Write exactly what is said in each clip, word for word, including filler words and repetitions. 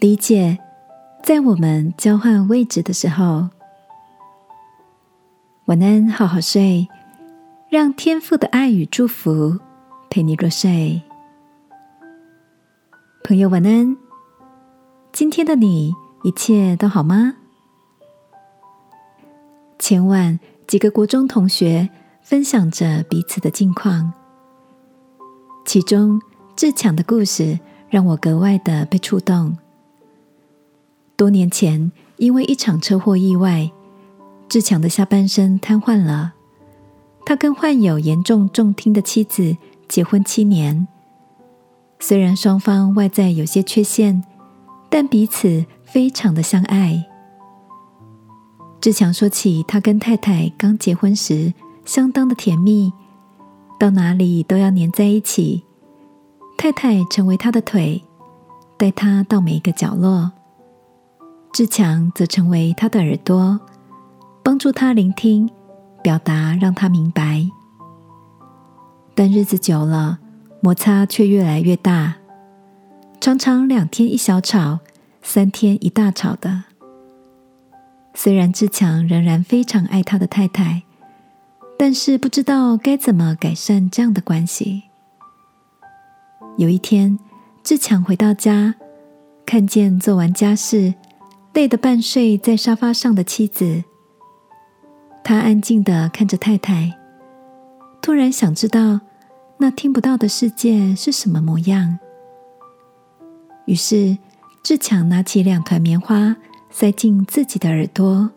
理解在我们交换位置的时候。晚安，好好睡，让天父的爱与祝福陪你入睡。朋友，晚安。今天的你一切都好吗？前晚几个国中同学分享着彼此的近况，其中志强的故事让我格外的被触动。多年前，因为一场车祸意外，志强的下半身瘫痪了。他跟患有严重重听的妻子结婚七年，虽然双方外在有些缺陷，但彼此非常的相爱。志强说起他跟太太刚结婚时相当的甜蜜，到哪里都要黏在一起，太太成为他的腿，带他到每一个角落，志强则成为他的耳朵，帮助他聆听，表达，让他明白。但日子久了，摩擦却越来越大，常常两天一小吵，三天一大吵的。虽然志强仍然非常爱他的太太，但是不知道该怎么改善这样的关系。有一天，志强回到家，看见做完家事累得半睡在沙发上的妻子，他安静地看着太太，突然想知道那听不到的世界是什么模样。于是志强拿起两团棉花塞进自己的耳朵，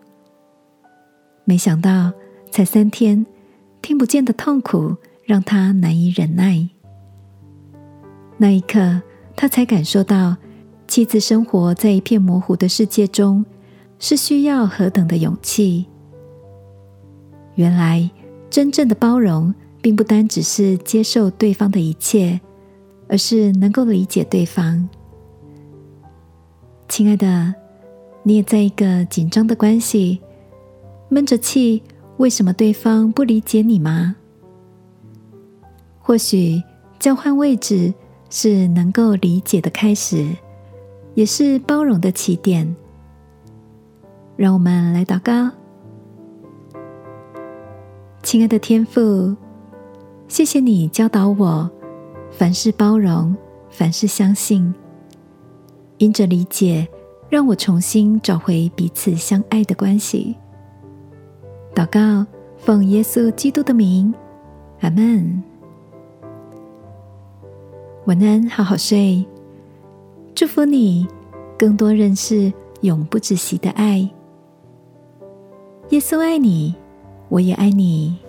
没想到才三天，听不见的痛苦让他难以忍耐。那一刻，他才感受到妻子生活在一片模糊的世界中是需要何等的勇气。原来真正的包容并不单只是接受对方的一切，而是能够理解对方。亲爱的，你也在一个紧张的关系闷着气，为什么对方不理解你吗？或许交换位置是能够理解的开始，也是包容的起点。让我们来祷告。亲爱的天父，谢谢你教导我凡事包容，凡事相信，因着理解让我重新找回彼此相爱的关系。祷告奉耶稣基督的名，阿们。晚安，好好睡。祝福你更多认识永不止息的爱。耶稣爱你，我也爱你。